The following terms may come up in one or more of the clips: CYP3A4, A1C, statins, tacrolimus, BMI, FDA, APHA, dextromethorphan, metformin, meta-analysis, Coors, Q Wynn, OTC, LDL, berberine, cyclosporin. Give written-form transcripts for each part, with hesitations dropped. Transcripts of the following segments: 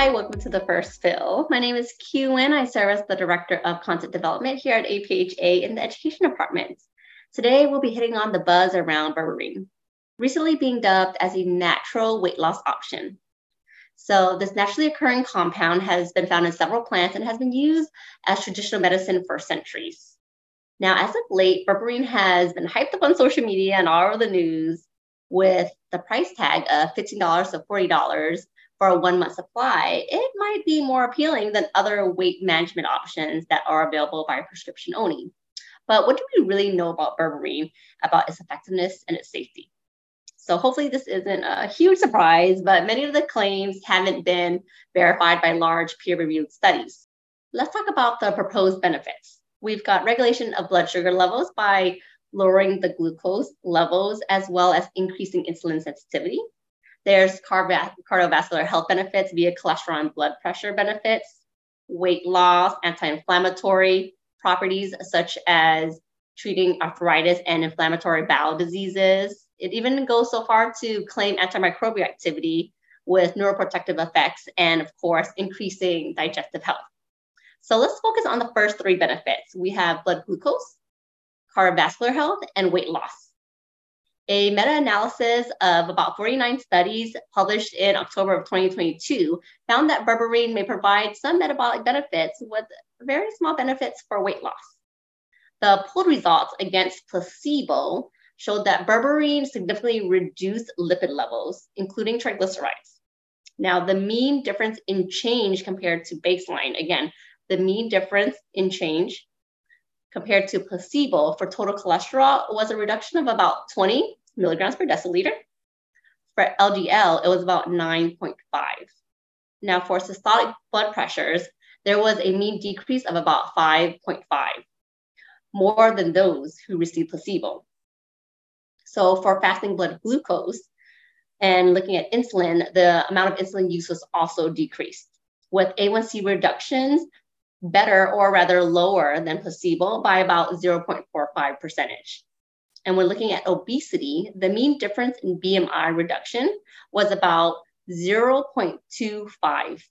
Hi, welcome to The First Fill. My name is Q Wynn. I serve as the Director of Content Development here at APHA in the Education Department. Today, we'll be hitting on the buzz around berberine, recently being dubbed as a natural weight loss option. So this naturally occurring compound has been found in several plants and has been used as traditional medicine for centuries. Now, as of late, berberine has been hyped up on social media and all over the news with the price tag of $15 to $40 for a one-month supply. It might be more appealing than other weight management options that are available by prescription only. But what do we really know about berberine, about its effectiveness and its safety? So hopefully this isn't a huge surprise, but many of the claims haven't been verified by large peer-reviewed studies. Let's talk about the proposed benefits. We've got regulation of blood sugar levels by lowering the glucose levels, as well as increasing insulin sensitivity. There's cardiovascular health benefits via cholesterol and blood pressure benefits, weight loss, anti-inflammatory properties such as treating arthritis and inflammatory bowel diseases. It even goes so far to claim antimicrobial activity with neuroprotective effects and, of course, increasing digestive health. So let's focus on the first three benefits. We have blood glucose, cardiovascular health, and weight loss. A meta-analysis of about 49 studies published in October of 2022 found that berberine may provide some metabolic benefits with very small benefits for weight loss. The pooled results against placebo showed that berberine significantly reduced lipid levels, including triglycerides. Now, the mean difference in change compared to baseline, again, the mean difference in change compared to placebo for total cholesterol was a reduction of about 20 milligrams per deciliter. For LDL, it was about 9.5. Now for systolic blood pressures, there was a mean decrease of about 5.5, more than those who received placebo. So for fasting blood glucose and looking at insulin, the amount of insulin use was also decreased, with A1C reductions better or rather lower than placebo by about 0.45%. And when looking at obesity, the mean difference in BMI reduction was about 0.25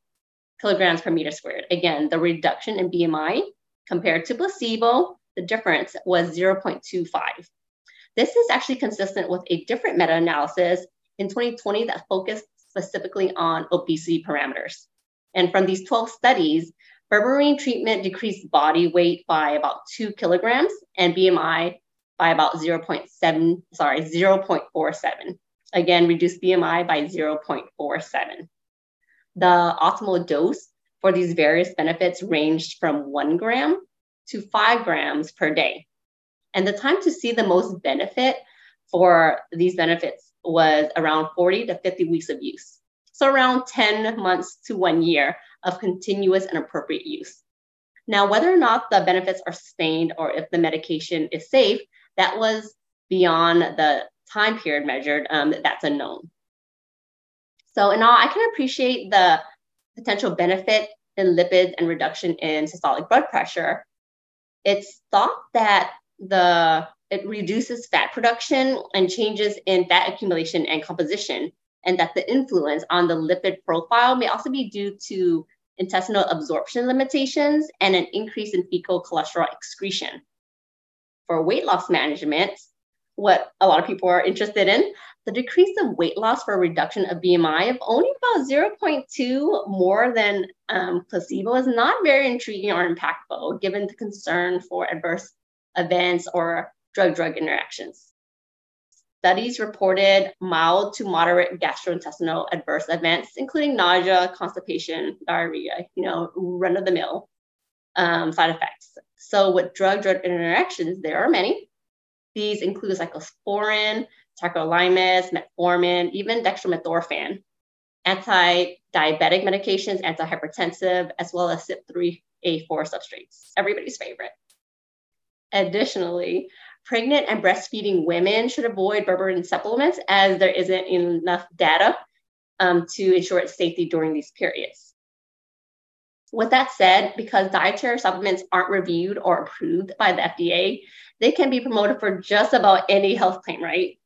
kilograms per meter squared. Again, the reduction in BMI compared to placebo, the difference was 0.25. This is actually consistent with a different meta-analysis in 2020 that focused specifically on obesity parameters. And from these 12 studies, berberine treatment decreased body weight by about 2 kilograms and BMI by about 0.47. Again, reduced BMI by 0.47. The optimal dose for these various benefits ranged from 1 gram to 5 grams per day. And the time to see the most benefit for these benefits was around 40 to 50 weeks of use. So around 10 months to 1 year of continuous and appropriate use. Now, whether or not the benefits are sustained or if the medication is safe, that was beyond the time period measured, that's unknown. So in all, I can appreciate the potential benefit in lipids and reduction in systolic blood pressure. It's thought that it reduces fat production and changes in fat accumulation and composition, and that the influence on the lipid profile may also be due to intestinal absorption limitations and an increase in fecal cholesterol excretion. For weight loss management, what a lot of people are interested in, the decrease of weight loss for reduction of BMI of only about 0.2 more than placebo is not very intriguing or impactful, given the concern for adverse events or drug-drug interactions. Studies reported mild to moderate gastrointestinal adverse events, including nausea, constipation, diarrhea, run-of-the-mill side effects. So with drug-drug interactions, there are many. These include cyclosporin, tacrolimus, metformin, even dextromethorphan, anti-diabetic medications, antihypertensive, as well as CYP3A4 substrates, everybody's favorite. Additionally, pregnant and breastfeeding women should avoid berberine supplements as there isn't enough data to ensure its safety during these periods. With that said, because dietary supplements aren't reviewed or approved by the FDA, they can be promoted for just about any health claim, right?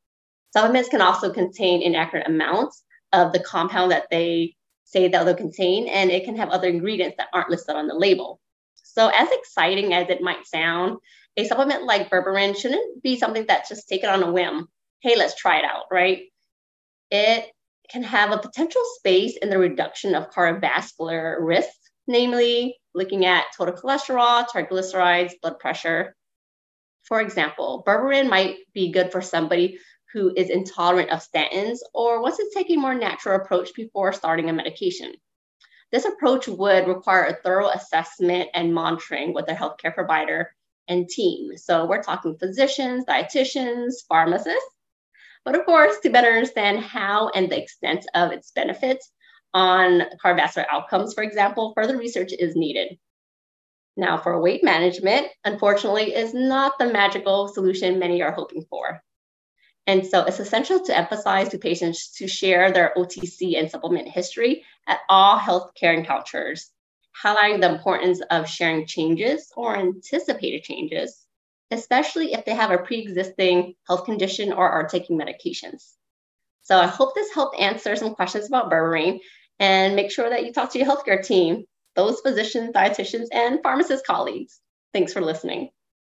Supplements can also contain inaccurate amounts of the compound that they say that they'll contain, and it can have other ingredients that aren't listed on the label. So as exciting as it might sound, a supplement like berberine shouldn't be something that's just taken on a whim. Hey, let's try it out, right? It can have a potential space in the reduction of cardiovascular risk, namely looking at total cholesterol, triglycerides, blood pressure. For example, berberine might be good for somebody who is intolerant of statins or wants to take a more natural approach before starting a medication. This approach would require a thorough assessment and monitoring with a healthcare provider and team. So we're talking physicians, dietitians, pharmacists, but of course, to better understand how and the extent of its benefits on cardiovascular outcomes, for example, further research is needed. Now, for weight management, unfortunately, is not the magical solution many are hoping for. And so it's essential to emphasize to patients to share their OTC and supplement history at all healthcare encounters, highlighting the importance of sharing changes or anticipated changes, especially if they have a pre-existing health condition or are taking medications. So I hope this helped answer some questions about berberine, and make sure that you talk to your healthcare team, those physicians, dietitians, and pharmacist colleagues. Thanks for listening.